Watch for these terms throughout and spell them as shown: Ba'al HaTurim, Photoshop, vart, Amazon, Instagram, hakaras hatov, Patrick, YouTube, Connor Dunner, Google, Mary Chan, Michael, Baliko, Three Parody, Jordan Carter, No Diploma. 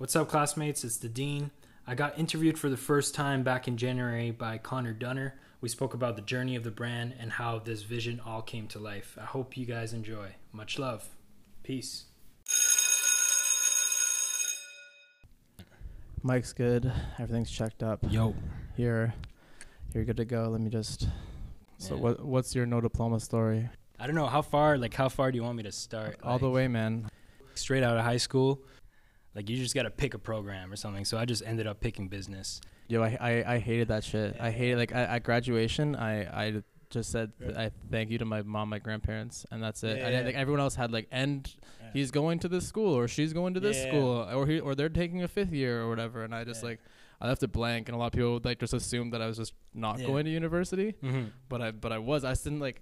What's up, classmates? It's the Dean. I got interviewed for the first time back in January by Connor Dunner. We spoke about the journey of the brand and how this vision all came to life. I hope you guys enjoy. Much love. Peace. Mike's good. Everything's checked up. Yo. You're good to go. Let me just... So yeah. What's your no diploma story? I don't know. How far do you want me to start? All the way, man. Straight out of high school, you just got to pick a program or something. So I just ended up picking business. Yo, I hated that shit. Yeah. I hated, at graduation, I just said I thank you to my mom, my grandparents, and that's it. Yeah, I didn't think everyone else had, he's going to this school, or she's going to this school, or they're taking a fifth year or whatever, and I just, I left it blank, and a lot of people, just assumed that I was just not going to university, but I was. I just didn't,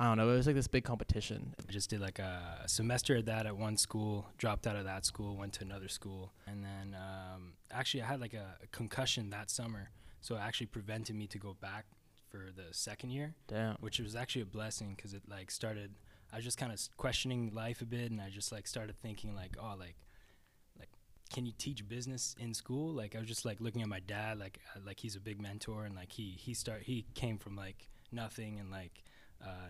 I don't know. It was this big competition. I just did a semester at one school, dropped out of that school, went to another school. And then actually I had a concussion that summer. So it actually prevented me to go back for the second year. Damn. Which was actually a blessing because it started, I was just kind of questioning life a bit. And I just started thinking can you teach business in school? I was just looking at my dad, he's a big mentor. And he came from nothing and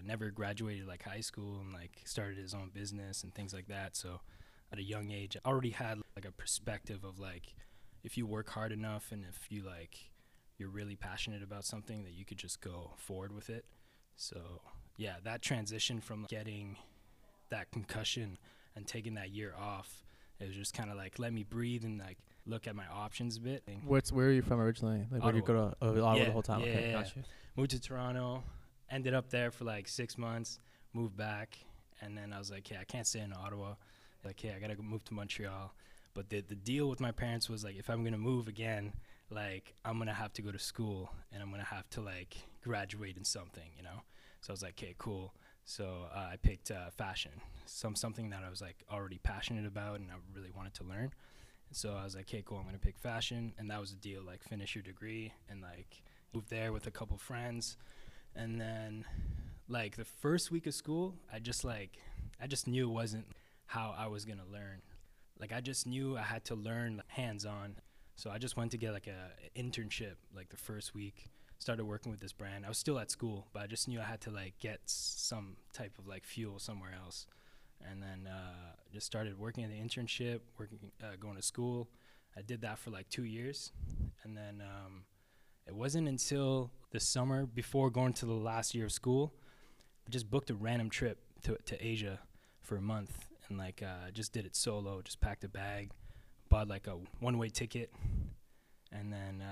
never graduated high school and started his own business and things like that. So at a young age, I already had a perspective of if you work hard enough and if you you're really passionate about something that you could just go forward with it. So yeah, that transition from getting that concussion and taking that year off, it was just kind of let me breathe and look at my options a bit. Where are you from originally? Where did you go to Ottawa the whole time? Yeah, okay, gotcha. Moved to Toronto. Ended up there for 6 months, moved back, and then I was I can't stay in Ottawa. I gotta move to Montreal. But the deal with my parents was if I'm gonna move again, I'm gonna have to go to school and I'm gonna have to graduate in something, you know. So I was okay, cool. So I picked fashion, something that I was already passionate about and I really wanted to learn. So I was okay, cool. I'm gonna pick fashion, and that was the deal. Finish your degree and move there with a couple friends. And then, the first week of school, I just knew it wasn't how I was going to learn. I just knew I had to learn hands-on. So I just went to get, a internship, the first week. Started working with this brand. I was still at school, but I just knew I had to, get some type of, fuel somewhere else. And then just started working at the internship, going to school. I did that for, 2 years. And then it wasn't until the summer before going to the last year of school, I just booked a random trip to Asia for a month and just did it solo, just packed a bag, bought a one-way ticket, and then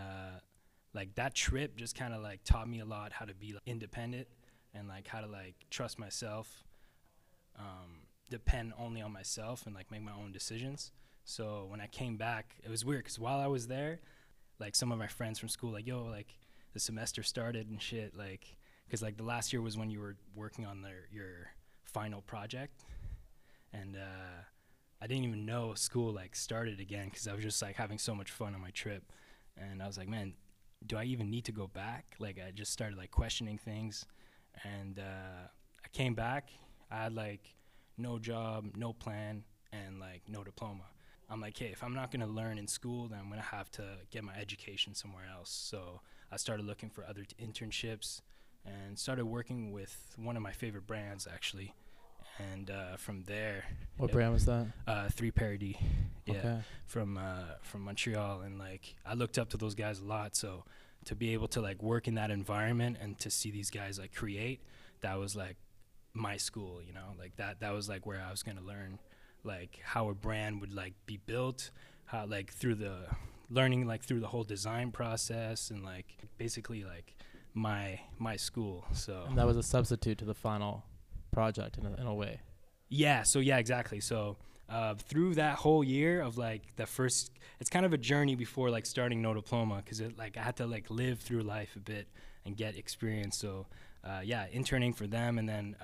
that trip just kind of taught me a lot how to be independent and how to trust myself, depend only on myself and make my own decisions. So when I came back, it was weird because while I was there, some of my friends from school, the semester started and shit, because the last year was when you were working on your final project, and I didn't even know school started again because I was just having so much fun on my trip, and I was man, do I even need to go back? I just started questioning things, and I came back. I had no job, no plan, and no diploma. I'm hey, if I'm not gonna learn in school, then I'm gonna have to get my education somewhere else. So I started looking for other internships and started working with one of my favorite brands, actually. And from there... What brand was that? Three Parody. Okay. Yeah, from Montreal. And I looked up to those guys a lot. So to be able to work in that environment and to see these guys create, that was my school, you know? That was where I was gonna learn how a brand would be built, how through the... learning through the whole design process and basically my school. So and that was a substitute to the final project in a way. Yeah, so yeah, exactly. So through that whole year of the first, it's kind of a journey before starting No Diploma because it I had to live through life a bit and get experience. So yeah, interning for them and then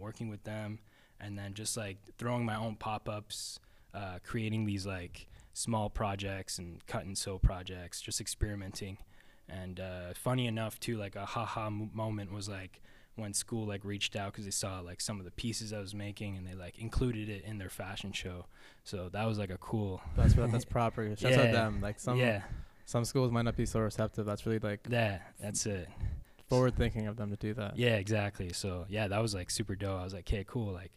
working with them and then just throwing my own pop-ups, creating these small projects and cut and sew projects, just experimenting. And funny enough too, a ha-ha moment was when school like reached out because they saw like some of the pieces I was making, and they like included it in their fashion show. So that was like a cool. That's proper. Shout out them. Like some schools might not be so receptive. That's really like that's it. Forward thinking of them to do that. Yeah, exactly. So yeah, that was like super dope. I was like, hey, cool. Like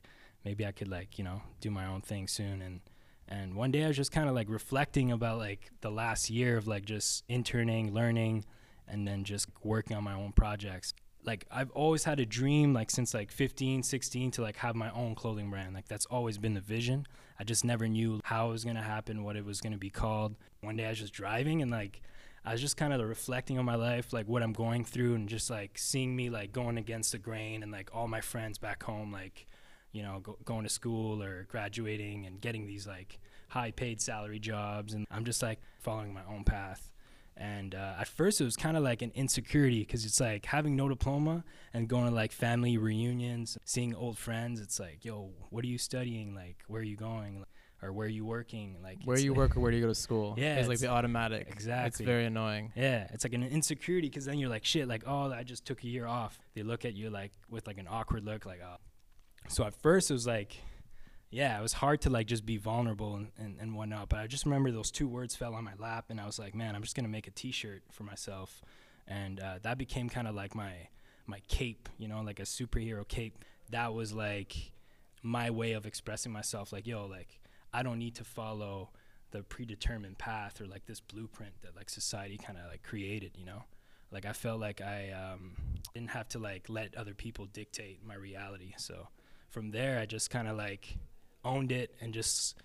maybe I could like, you know, do my own thing soon. And one day I was just kind of like reflecting about like the last year of like just interning, learning, and then just working on my own projects. Like I've always had a dream like since like 15, 16 to like have my own clothing brand. Like that's always been the vision. I just never knew how it was going to happen, what it was going to be called. One day I was just driving and like I was just kind of reflecting on my life, like what I'm going through, and just like seeing me like going against the grain, and like all my friends back home like, you know, going to school or graduating and getting these like high paid salary jobs, and I'm just like following my own path. And at first it was kind of like an insecurity, because it's like having no diploma and going to like family reunions, seeing old friends. It's like, yo, what are you studying? Like, where are you going? Or where are you working? Like, where you work or where do you go to school? Yeah, it's like the automatic. Exactly. It's very annoying. Yeah, it's like an insecurity, because then you're like, shit, like, oh, I just took a year off. They look at you like with like an awkward look, like, oh. So at first it was like, yeah, it was hard to like just be vulnerable and whatnot. But I just remember those two words fell on my lap, and I was like, man, I'm just gonna make a T-shirt for myself, and that became kind of like my cape, you know, like a superhero cape. That was like my way of expressing myself, like, yo, like I don't need to follow the predetermined path or like this blueprint that like society kind of like created, you know. Like I felt like I didn't have to like let other people dictate my reality. So from there, I just kind of like owned it and just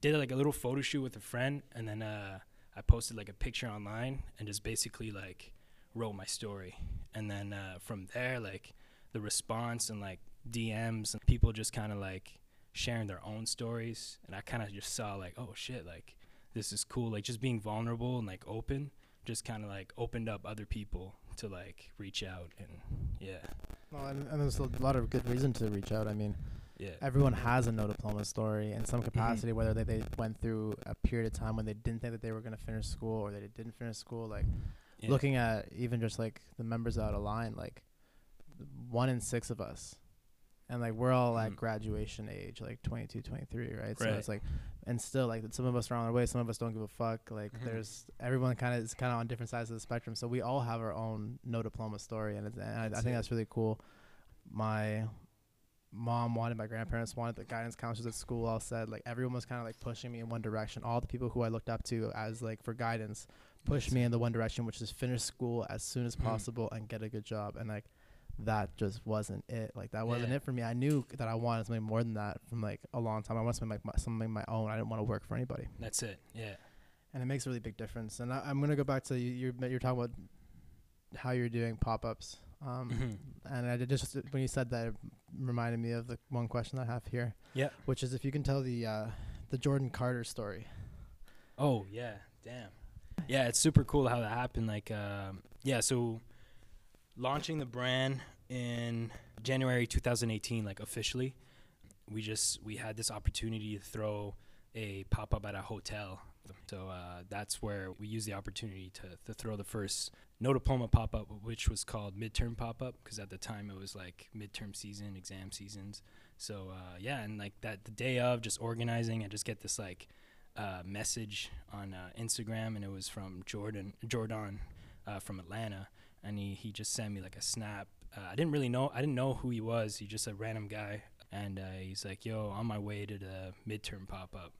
did like a little photo shoot with a friend, and then I posted like a picture online and just basically like wrote my story. And then from there, like the response and like DMs and people just kind of like sharing their own stories, and I kind of just saw like, oh shit, like this is cool. Like just being vulnerable and like open just kind of like opened up other people to like reach out. And yeah, well, and there's a lot of good reason to reach out. I mean, yeah. Everyone has a no diploma story in some capacity, whether they went through a period of time when they didn't think that they were going to finish school, or they didn't finish school. Like looking at even just like the members out of line, like 1 in 6 of us. And like we're all at graduation age, like 22, 23, right? So it's like, and still like some of us are on our way, some of us don't give a fuck. Like there's everyone kind of is kind of on different sides of the spectrum. So we all have our own no diploma story. And I think that's really cool. My mom wanted, my grandparents wanted, the guidance counselors at school all said, like everyone was kind of like pushing me in one direction. All the people who I looked up to as like for guidance pushed me in the one direction, which is finish school as soon as possible and get a good job. And like that just wasn't it. Like that wasn't it for me. I knew that I wanted something more than that from like a long time. I wanted something like something my own. I didn't want to work for anybody. That's it. Yeah. And it makes a really big difference. And I'm gonna go back to you're talking about how you're doing pop-ups. And I did just when you said that, it reminded me of the one question I have here. Yeah. Which is if you can tell the Jordan Carter story. Oh yeah, damn. Yeah, it's super cool how that happened. Like so launching the brand in January 2018, like officially, we had this opportunity to throw a pop-up at a hotel. So that's where we used the opportunity to throw the first No Diploma pop-up, which was called midterm pop-up, because at the time it was like midterm season, exam seasons. So and like that, the day of just organizing, I just get this like message on Instagram, and it was from Jordan from Atlanta, and he just sent me like a snap. I didn't know who he was. He just a random guy, and he's like, yo, on my way to the midterm pop-up.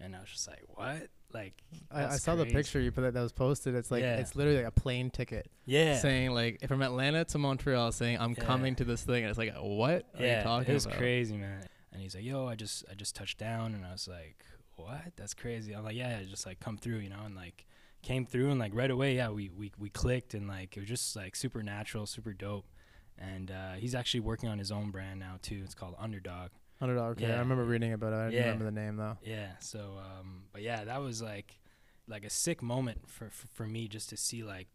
And I was just like, what? Like I saw the picture you put that was posted. It's like it's literally like a plane ticket. Yeah. Saying like from Atlanta to Montreal, saying I'm coming to this thing. And it's like, what are you talking about? It was crazy, man. And he's like, yo, I just touched down. And I was like, what? That's crazy. I'm like, yeah, I just like come through, you know, and like came through, and like right away, we clicked, and like it was just like super natural, super dope. And he's actually working on his own brand now too. It's called Underdog. Okay. Yeah. I remember reading about it. I didn't remember the name though. Yeah. So, but yeah, that was like a sick moment for me, just to see like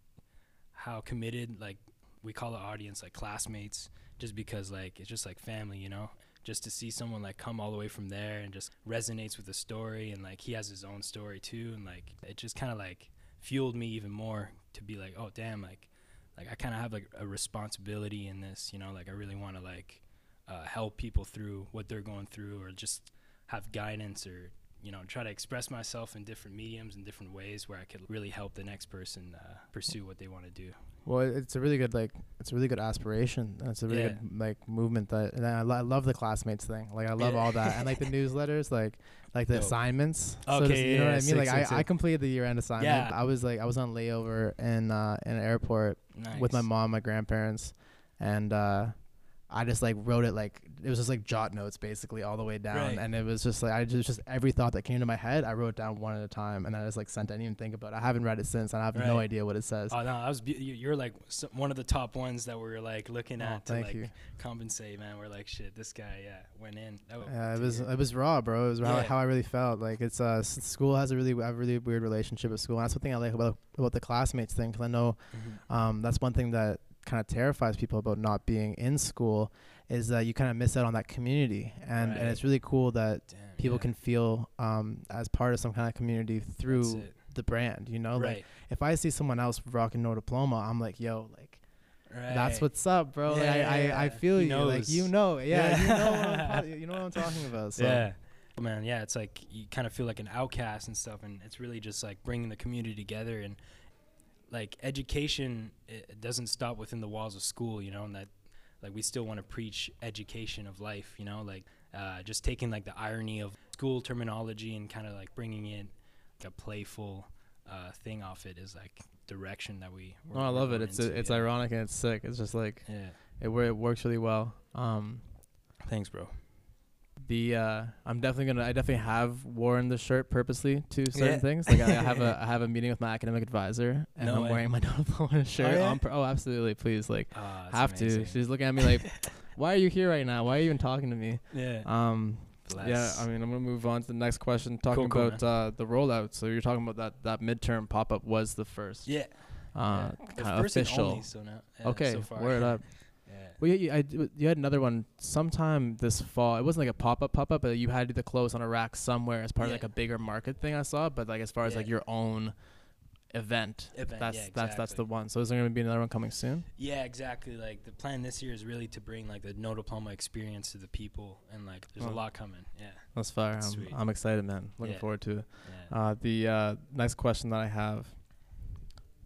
how committed, like we call the audience like classmates, just because like it's just like family, you know. Just to see someone like come all the way from there and just resonates with the story, and like he has his own story too, and like it just kind of like fueled me even more to be like, oh damn, like like I kind of have like a responsibility in this, you know, like I really want to like help people through what they're going through, or just have guidance, or, you know, try to express myself in different mediums and different ways where I could really help the next person pursue what they want to do. Well, it's a really good, like, it's a really good aspiration. It's a really good, like, movement. That, and I love the classmates thing. Like, I love all that. And, like, the newsletters, like the assignments. Okay, so just, you know what I mean? I completed the year-end assignment. Yeah. I was on layover in an airport with my mom, my grandparents, and I just like wrote it, like it was just like jot notes basically all the way down, and it was just like just every thought that came to my head I wrote down one at a time, and I just like sent it. I didn't even think about it. I haven't read it since, and I have no idea what it says. Oh no, you're like one of the top ones that we're like looking at to like compensate, man. We're like, shit, this guy went in. It was raw, bro. It was raw, how I really felt. Like it's school has a really weird relationship with school, and that's one thing I like about the classmates thing, because I know that's one thing that kind of terrifies people about not being in school, is that you kind of miss out on that community, and it's really cool that people can feel as part of some kind of community through the brand, you know. Like if I see someone else rocking No Diploma, I'm like, yo, like that's what's up, bro. Like I feel you, like, you know, you know what I'm talking about. So man, it's like you kind of feel like an outcast and stuff, and it's really just like bringing the community together. And like education, it doesn't stop within the walls of school, you know, and that like we still want to preach education of life, you know, like just taking like the irony of school terminology and kind of like bringing in like a playful thing off it is like direction that we. Oh, I love it. It's ironic and it's sick. It's just like it works really well. Thanks, bro. I definitely have worn the shirt purposely to certain things. Like I have a meeting with my academic advisor, and I'm wearing my No Diploma shirt. Oh, absolutely, please, like have amazing. To. She's looking at me like, why are you here right now? Why are you even talking to me? Yeah. I mean, I'm gonna move on to the next question, talking about the rollout. So you're talking about that midterm pop up was the first. Yeah. Kind of official. Only, so now, okay. So far. Word up. Well, you had another one sometime this fall. It wasn't like a pop-up, but you had to do the clothes on a rack somewhere as part of like a bigger market thing I saw. But like as far as like your own event that's the one. So is there going to be another one coming soon? Yeah, exactly. Like the plan this year is really to bring like the No Diploma experience to the people, and like there's a lot coming. Yeah, that's fire. I'm excited, man. Looking forward to it. Yeah. The next question that I have.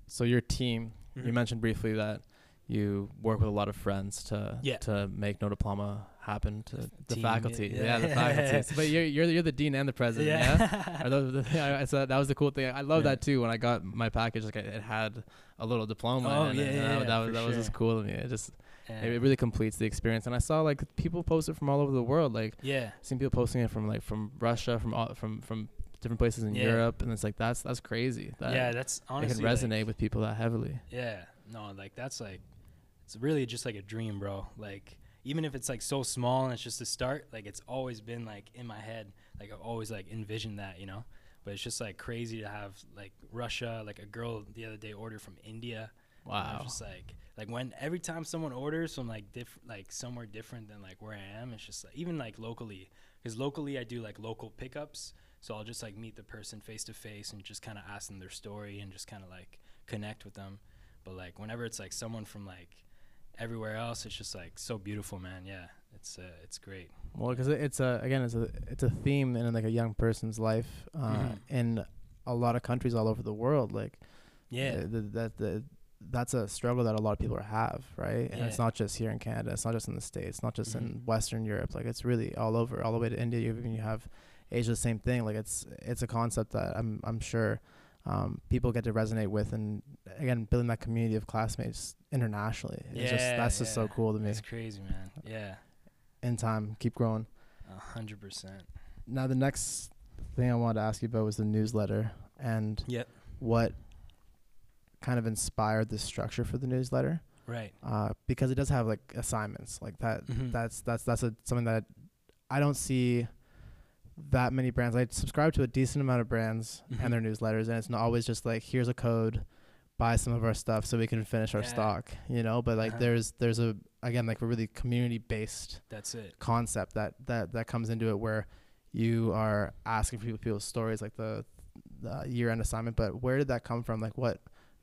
So your team, you mentioned briefly that you work with a lot of friends to make No Diploma happen, to the faculty. The faculty. So, but you're the dean and the president. Yeah. So that was the cool thing. I love that too. When I got my package, like it had a little diploma. That was just cool to me. It just it really completes the experience. And I saw like people post it from all over the world. Like seen people posting it from Russia, from different places in Europe, and it's like that's crazy. That's honestly it can resonate with people that heavily. Yeah. No, like that's like. It's really just like a dream, bro. Like even if it's like so small and it's just a start, like it's always been like in my head, like I've always like envisioned that, you know. But it's just like crazy to have like Russia, like a girl the other day ordered from India. Wow. It's just like when every time someone orders from like somewhere different than like where I am, it's just like, even like locally, because locally I do like local pickups, so I'll just like meet the person face to face and just kind of ask them their story and just kind of like connect with them. But like whenever it's like someone from like everywhere else, it's just like so beautiful, man. Yeah, it's great. Well, because it's a theme in like a young person's life in a lot of countries all over the world. Like that's a struggle that a lot of people have, right? And it's not just here in Canada, it's not just in the States, it's not just in Western Europe. Like it's really all over, all the way to India. You have Asia, same thing. Like it's a concept that I'm sure people get to resonate with, and again building that community of classmates internationally. It's just so cool to me. It's crazy, man. Yeah. In time, keep growing. 100%. Now the next thing I wanted to ask you about was the newsletter, and what kind of inspired the structure for the newsletter. Right. Because it does have like assignments like that. That's something that I don't see that many brands. I subscribe to a decent amount of brands and their newsletters, and it's not always just like, here's a code, buy some of our stuff so we can finish our stock, you know. But like there's a, again, like a really community based concept that comes into it, where you are asking for people's stories, like the year-end assignment. But where did that come from? Like what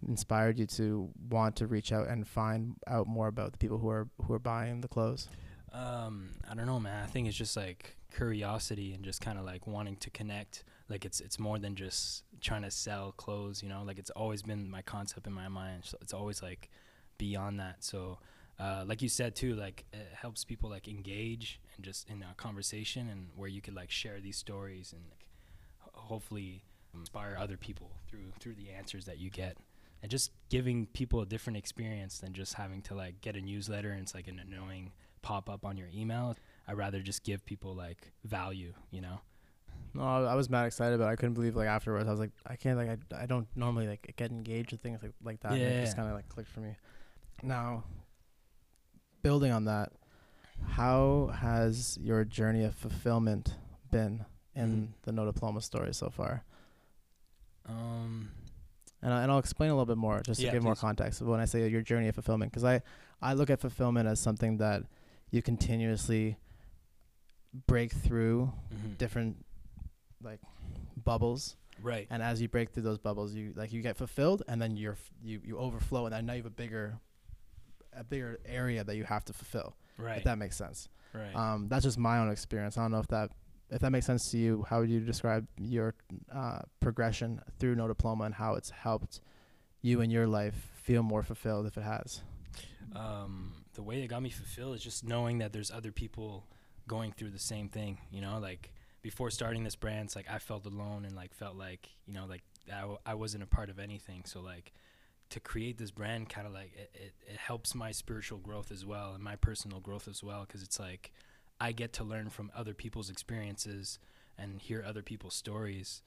inspired you to want to reach out and find out more about the people who are buying the clothes? I don't know, man. I think it's just like curiosity and just kind of like wanting to connect. Like it's more than just trying to sell clothes, you know, like it's always been my concept in my mind. So it's always like beyond that. So, like you said too, like it helps people like engage and just in a conversation, and where you could like share these stories and like hopefully inspire other people through the answers that you get. And just giving people a different experience than just having to like get a newsletter and it's like an annoying pop-up on your email. I'd rather just give people like value, you know? No, I was mad excited, but I couldn't believe like afterwards. I was like, I can't, like I don't normally like get engaged with things like that. Yeah, and it just kind of like clicked for me. Now, building on that, how has your journey of fulfillment been in the No Diploma story so far? And I'll explain a little bit more just to give more context when I say your journey of fulfillment, because I look at fulfillment as something that you continuously break through different like bubbles, right? And as you break through those bubbles, you get fulfilled, and then you overflow, and now you have a bigger area that you have to fulfill, right? If that makes sense, right? That's just my own experience. I don't know if that makes sense to you. How would you describe your progression through No Diploma and how it's helped you in your life feel more fulfilled, if it has? The way it got me fulfilled is just knowing that there's other people going through the same thing, you know, like before starting this brand, it's like I felt alone and like felt like, you know, like I wasn't a part of anything. So like to create this brand kind of like it helps my spiritual growth as well and my personal growth as well, because it's like I get to learn from other people's experiences and hear other people's stories,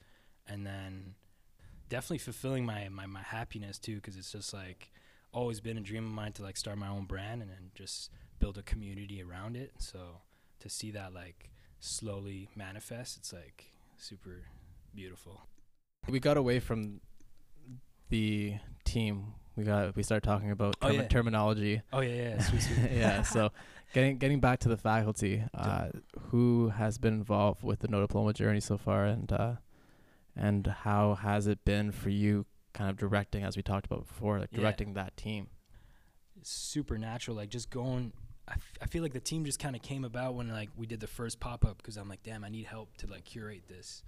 and then definitely fulfilling my happiness too, because it's just like always been a dream of mine to like start my own brand and then just build a community around it. So to see that like slowly manifest, it's like super beautiful. We got away from the team. We started talking about terminology. Oh yeah, sweet. Yeah, so getting back to the faculty, who has been involved with the No Diploma journey so far, and how has it been for you, kind of directing, as we talked about before, like directing that team? It's super natural, like just going. I feel like the team just kind of came about when like we did the first pop up, because I'm like, damn, I need help to like curate this,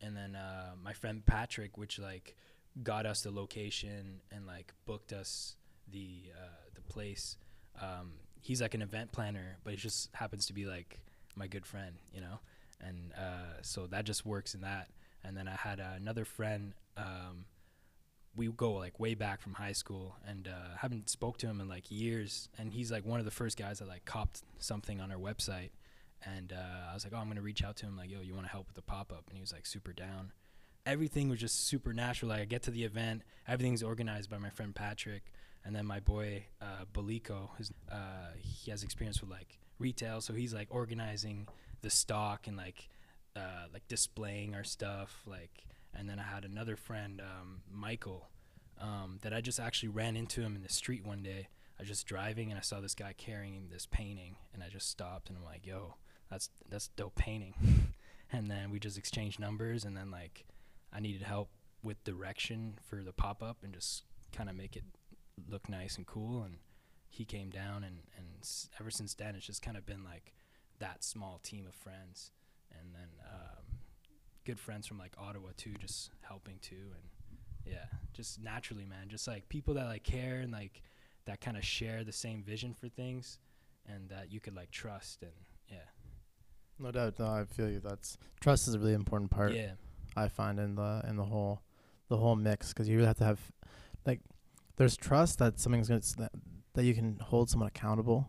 and then my friend Patrick, which like got us the location and like booked us the place. He's like an event planner, but he just happens to be like my good friend, you know? And so that just works in that. And then I had another friend, we go like way back from high school, and haven't spoke to him in like years. And he's like one of the first guys that like copped something on our website. And I was like, oh, I'm gonna reach out to him. Like, yo, you wanna help with the pop-up? And he was like super down. Everything was just super natural. Like I get to the event, everything's organized by my friend Patrick. And then my boy, Baliko, he has experience with like retail. So he's like organizing the stock and like displaying our stuff. Like, and then I had another friend, Michael, that I just actually ran into him in the street one day. I was just driving and I saw this guy carrying this painting, and I just stopped and I'm like, yo, that's dope painting. And then we just exchanged numbers, and then like I needed help with direction for the pop-up and just kind of make it look nice and cool, and he came down, and ever since then it's just kind of been like that small team of friends, and then good friends from like Ottawa too, just helping too. And yeah, just naturally, man, just like people that like care and like that kind of share the same vision for things and that you could like trust. And yeah, no doubt. No, I feel you. That's trust is a really important part, I find, in the whole mix, because you really have to have like there's trust that something's going to that you can hold someone accountable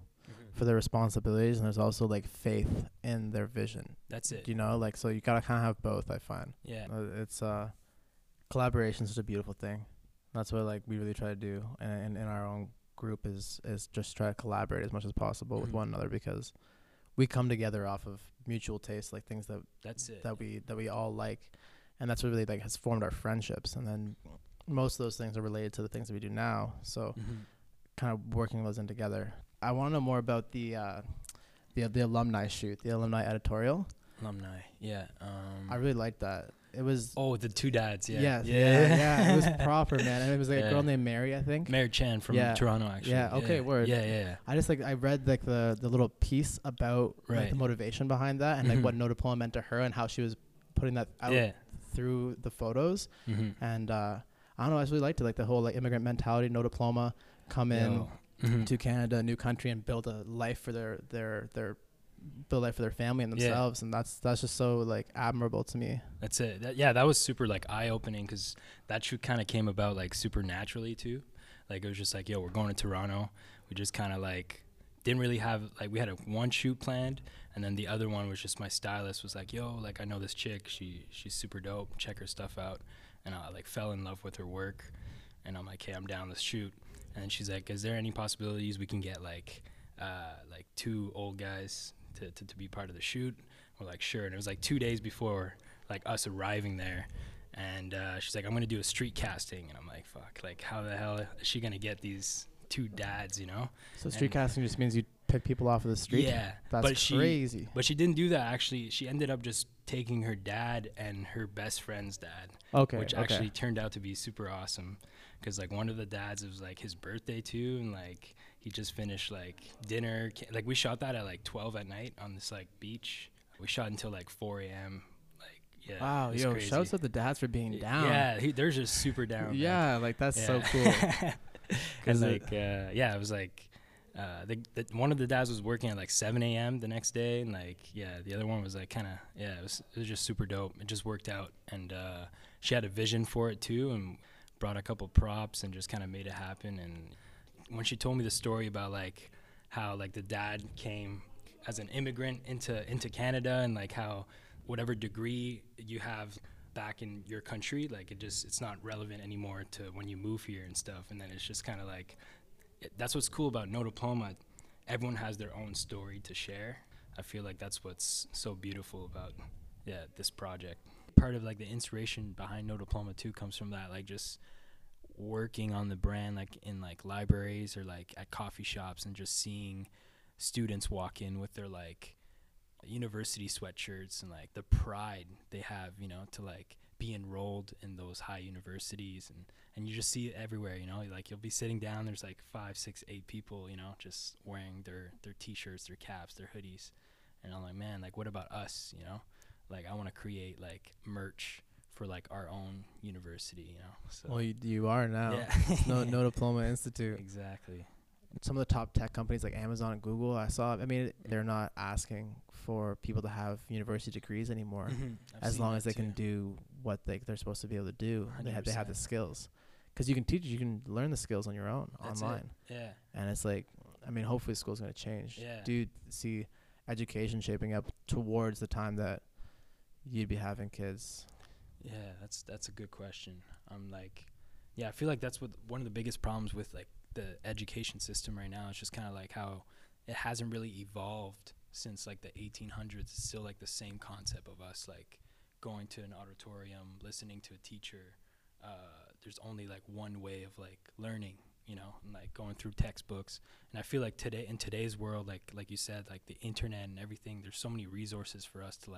for their responsibilities, and there's also like faith in their vision. That's it. You know, like so you gotta kind of have both, I find. Yeah. It's collaboration is such a beautiful thing. That's what like we really try to do, and in our own group is just try to collaborate as much as possible with one another, because we come together off of mutual tastes, like things that we all like, and that's what really like has formed our friendships. And then most of those things are related to the things that we do now. So kind of working those in together. I want to know more about the alumni editorial. Alumni, yeah. I really liked that. It was the two dads, yeah. It was proper, man. And it was like a girl named Mary, I think. Mary Chan from Toronto, actually. Yeah. Okay. Word. Yeah. I just I read the little piece about the motivation behind that and what No Diploma meant to her and how she was putting that out through the photos. Mm-hmm. And I don't know, I really liked it, the whole immigrant mentality, no diploma, come in to Canada, new country, and build a life for their life for their family and themselves, and that's just so admirable to me. That's it. That was super eye-opening, because that shoot kind of came about super naturally too. It was just yo, we're going to Toronto. We just kind of didn't really have we had one shoot planned, and then the other one was just my stylist was yo, I know this chick, she's super dope, check her stuff out. And I fell in love with her work, and I'm hey, I'm down this shoot. And she's is there any possibilities we can get two old guys to be part of the shoot? We're sure. And it was 2 days before us arriving there, and she's I'm gonna do a street casting, and I'm fuck, how the hell is she gonna get these two dads, you know? So street casting just means you pick people off of the street. Yeah, that's crazy. But she didn't do that, actually. She ended up just taking her dad and her best friend's dad, actually turned out to be super awesome, because one of the dads, it was his birthday too, and he just finished dinner. We shot that at 12 at night on this beach. We shot until 4 a.m. Yeah. Wow, yo, crazy. Shouts out the dads for being down. Yeah, they're just super down. Yeah, man. That's so cool. And it was one of the dads was working at 7 a.m. the next day, and the other one was it was just super dope. It just worked out, and she had a vision for it too, and brought a couple props and just kind of made it happen. And when she told me the story about how the dad came as an immigrant into Canada, and how whatever degree you have back in your country, it's not relevant anymore to when you move here and stuff. And then it's just kind of that's what's cool about No Diploma. Everyone has their own story to share. I feel that's what's so beautiful about this project. Part of the inspiration behind No Diploma too comes from that just working on the brand in libraries or at coffee shops, and just seeing students walk in with their university sweatshirts and the pride they have, you know, to be enrolled in those high universities. And you just see it everywhere, you know, you'll be sitting down, there's 5, 6, 8 people, you know, just wearing their t-shirts, their caps, their hoodies. And I'm man, what about us, you know? I want to create merch for our own university, you know. So well, you are now. Yeah. No Diploma Institute. Exactly. Some of the top tech companies Amazon and Google, I saw, they're not asking for people to have university degrees anymore, as long as they can do what they're supposed to be able to do. 100%. They have the skills, because you can learn the skills on your own. That's online. It. Yeah. And it's hopefully school's going to change. Yeah. Do you see education shaping up towards the time that you'd be having kids? Yeah, that's a good question. I feel that's what one of the biggest problems with the education system right now. It's just kind of how it hasn't really evolved since the 1800s. It's still the same concept of us going to an auditorium, listening to a teacher. There's only one way of learning, you know, and going through textbooks. And I feel today, in today's world, like you said, the internet and everything, there's so many resources for us to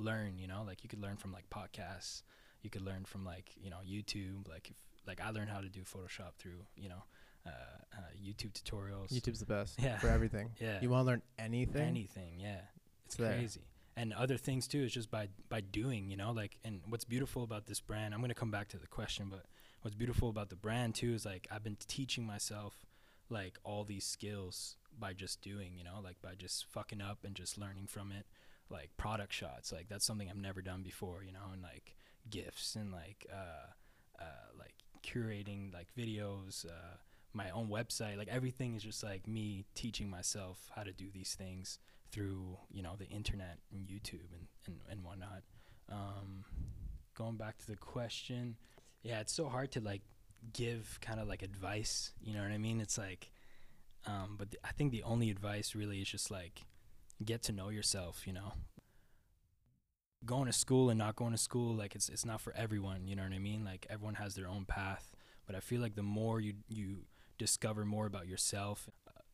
learn, you know. You could learn from podcasts, you could learn from you know, YouTube. If I learned how to do Photoshop through, you know, YouTube tutorials. YouTube's the best for everything. Yeah, you want to learn anything. Yeah, it's crazy. And other things too is just by doing, you know. And what's beautiful about this brand, I'm going to come back to the question, but what's beautiful about the brand too is I've been teaching myself all these skills by just doing, you know, by just fucking up and just learning from it. Product shots, that's something I've never done before, you know, and gifts and curating videos, my own website, everything is just me teaching myself how to do these things through, you know, the internet and YouTube and whatnot. Going back to the question, yeah, it's so hard to give kind of advice, you know what I mean? It's but I think the only advice really is just get to know yourself, you know. Going to school and not going to school, it's not for everyone, you know what I mean? Everyone has their own path, but I feel the more you discover more about yourself,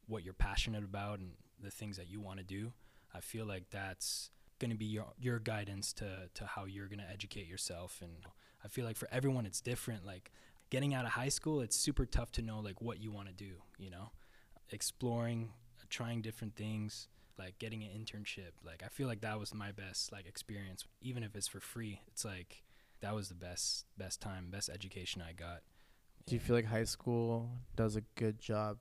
what you're passionate about and the things that you want to do, I feel that's going to be your guidance to how you're going to educate yourself. And I feel like for everyone it's different. Like getting out of high school, it's super tough to know like what you want to do, you know, exploring, trying different things, like getting an internship. Like I feel like that was my best like experience, even if it's for free. It's like that was the best time, best education I got. Do you feel like high school does a good job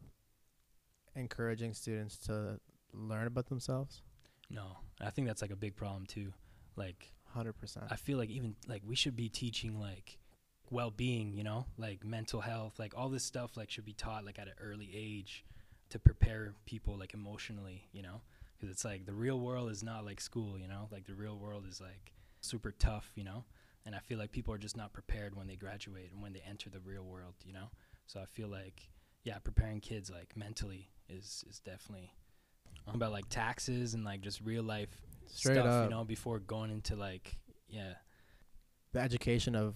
encouraging students to learn about themselves? No, I think that's like a big problem too. Like 100%. I feel like even like we should be teaching like well-being, you know, like mental health, like all this stuff like should be taught like at an early age to prepare people like emotionally, you know, because it's like the real world is not like school, you know, like the real world is like super tough, you know. And I feel like people are just not prepared when they graduate and when they enter the real world, you know. So I feel like, yeah, preparing kids like mentally is definitely about like taxes and like just real life straight up stuff, you know, before going into like, yeah. The education of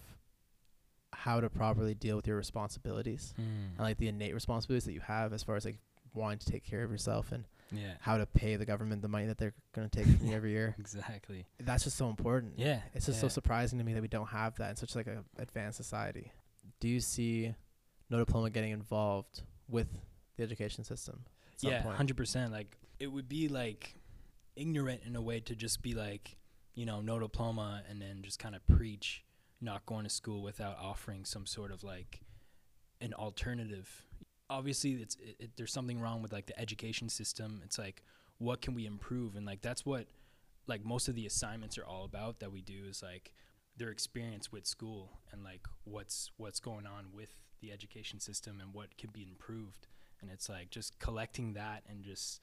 how to properly deal with your responsibilities and like the innate responsibilities that you have as far as like wanting to take care of yourself and yeah. how to pay the government the money that they're going to take from you every year. Exactly. That's just so important. Yeah. It's just so surprising to me that we don't have that in such like a advanced society. Do you see No Diploma getting involved with the education system? Yeah, 100%. Like it would be like ignorant in a way to just be like, you know, No Diploma and then just kind of preach not going to school without offering some sort of like an alternative. Obviously there's something wrong with like the education system. It's like, what can we improve? And like that's what like most of the assignments are all about that we do, is like their experience with school and like what's going on with the education system and what can be improved. And it's like just collecting that and just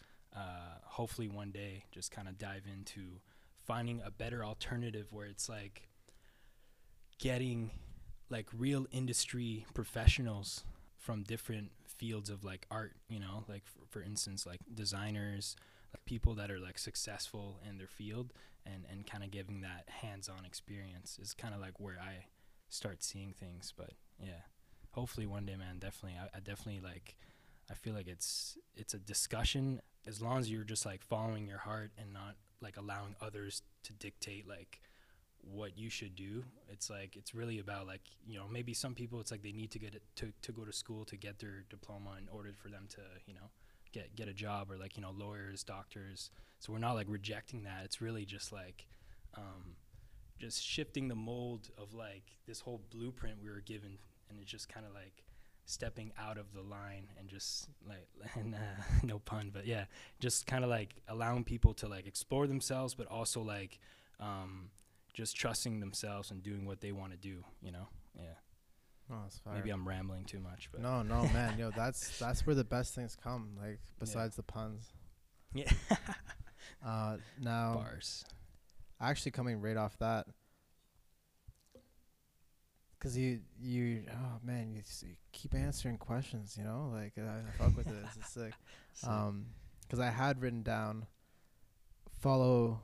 hopefully one day just kind of dive into finding a better alternative where it's like getting like real industry professionals from different fields of like art, you know, like for instance, like designers, like people that are like successful in their field, and kind of giving that hands-on experience is kind of like where I start seeing things. But yeah, hopefully one day, man, definitely. I definitely like, I feel like it's a discussion, as long as you're just like following your heart and not like allowing others to dictate like what you should do. It's like, it's really about like, you know, maybe some people it's like they need to get it to go to school to get their diploma in order for them to, you know, get a job, or like, you know, lawyers, doctors. So we're not like rejecting that. It's really just like just shifting the mold of like this whole blueprint we were given, and it's just kind of like stepping out of the line and just like and, no pun, but yeah, just kind of like allowing people to like explore themselves, but also like just trusting themselves and doing what they want to do, you know? Yeah. Oh, that's fire. Maybe I'm rambling too much, but no, man, yo, that's where the best things come, like besides the puns. Yeah. Now bars. Actually, coming right off that, because you oh man, you keep answering questions, you know, like I fuck with this. It's sick. Because I had written down, follow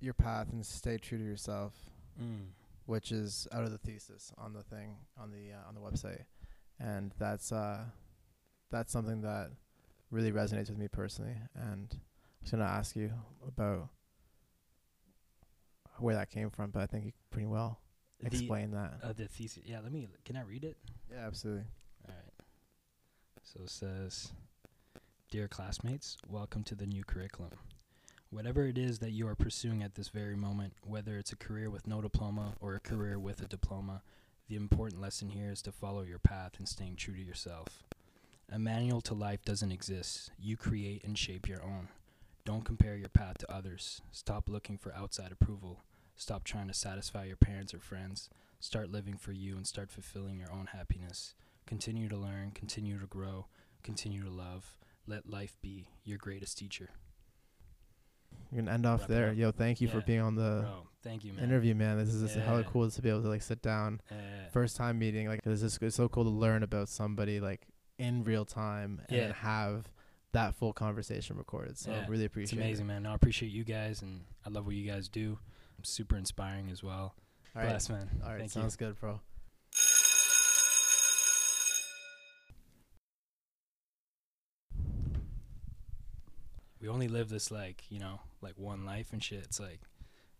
your path and stay true to yourself, which is out of the thesis on the thing on the website, and that's something that really resonates with me personally. And I was gonna ask you about where that came from, but I think you pretty well explained that. The thesis, yeah. Can I read it? Yeah, absolutely. All right. So it says, "Dear classmates, welcome to the new curriculum. Whatever it is that you are pursuing at this very moment, whether it's a career with no diploma or a career with a diploma, the important lesson here is to follow your path and staying true to yourself. A manual to life doesn't exist. You create and shape your own. Don't compare your path to others. Stop looking for outside approval. Stop trying to satisfy your parents or friends. Start living for you and start fulfilling your own happiness. Continue to learn, continue to grow, continue to love. Let life be your greatest teacher." We're going to end off there. Yo, thank you for being on the interview, man. This is just hella cool to be able to, like, sit down. First time meeting. Like, it's so cool to learn about somebody, like, in real time and have that full conversation recorded. So I really appreciate it. It's amazing, man. No, I appreciate you guys, and I love what you guys do. I'm super inspiring as well. All right. Bless, man. All right. Thank sounds you. Good, bro. we only live this, like, you know, like, one life and shit. It's like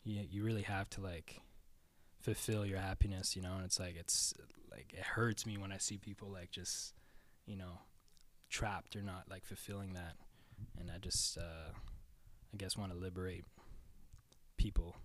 you really have to, like, fulfill your happiness, you know. And it's like it hurts me when I see people, like, just, you know, trapped or not, like, fulfilling that. And I just I guess want to liberate people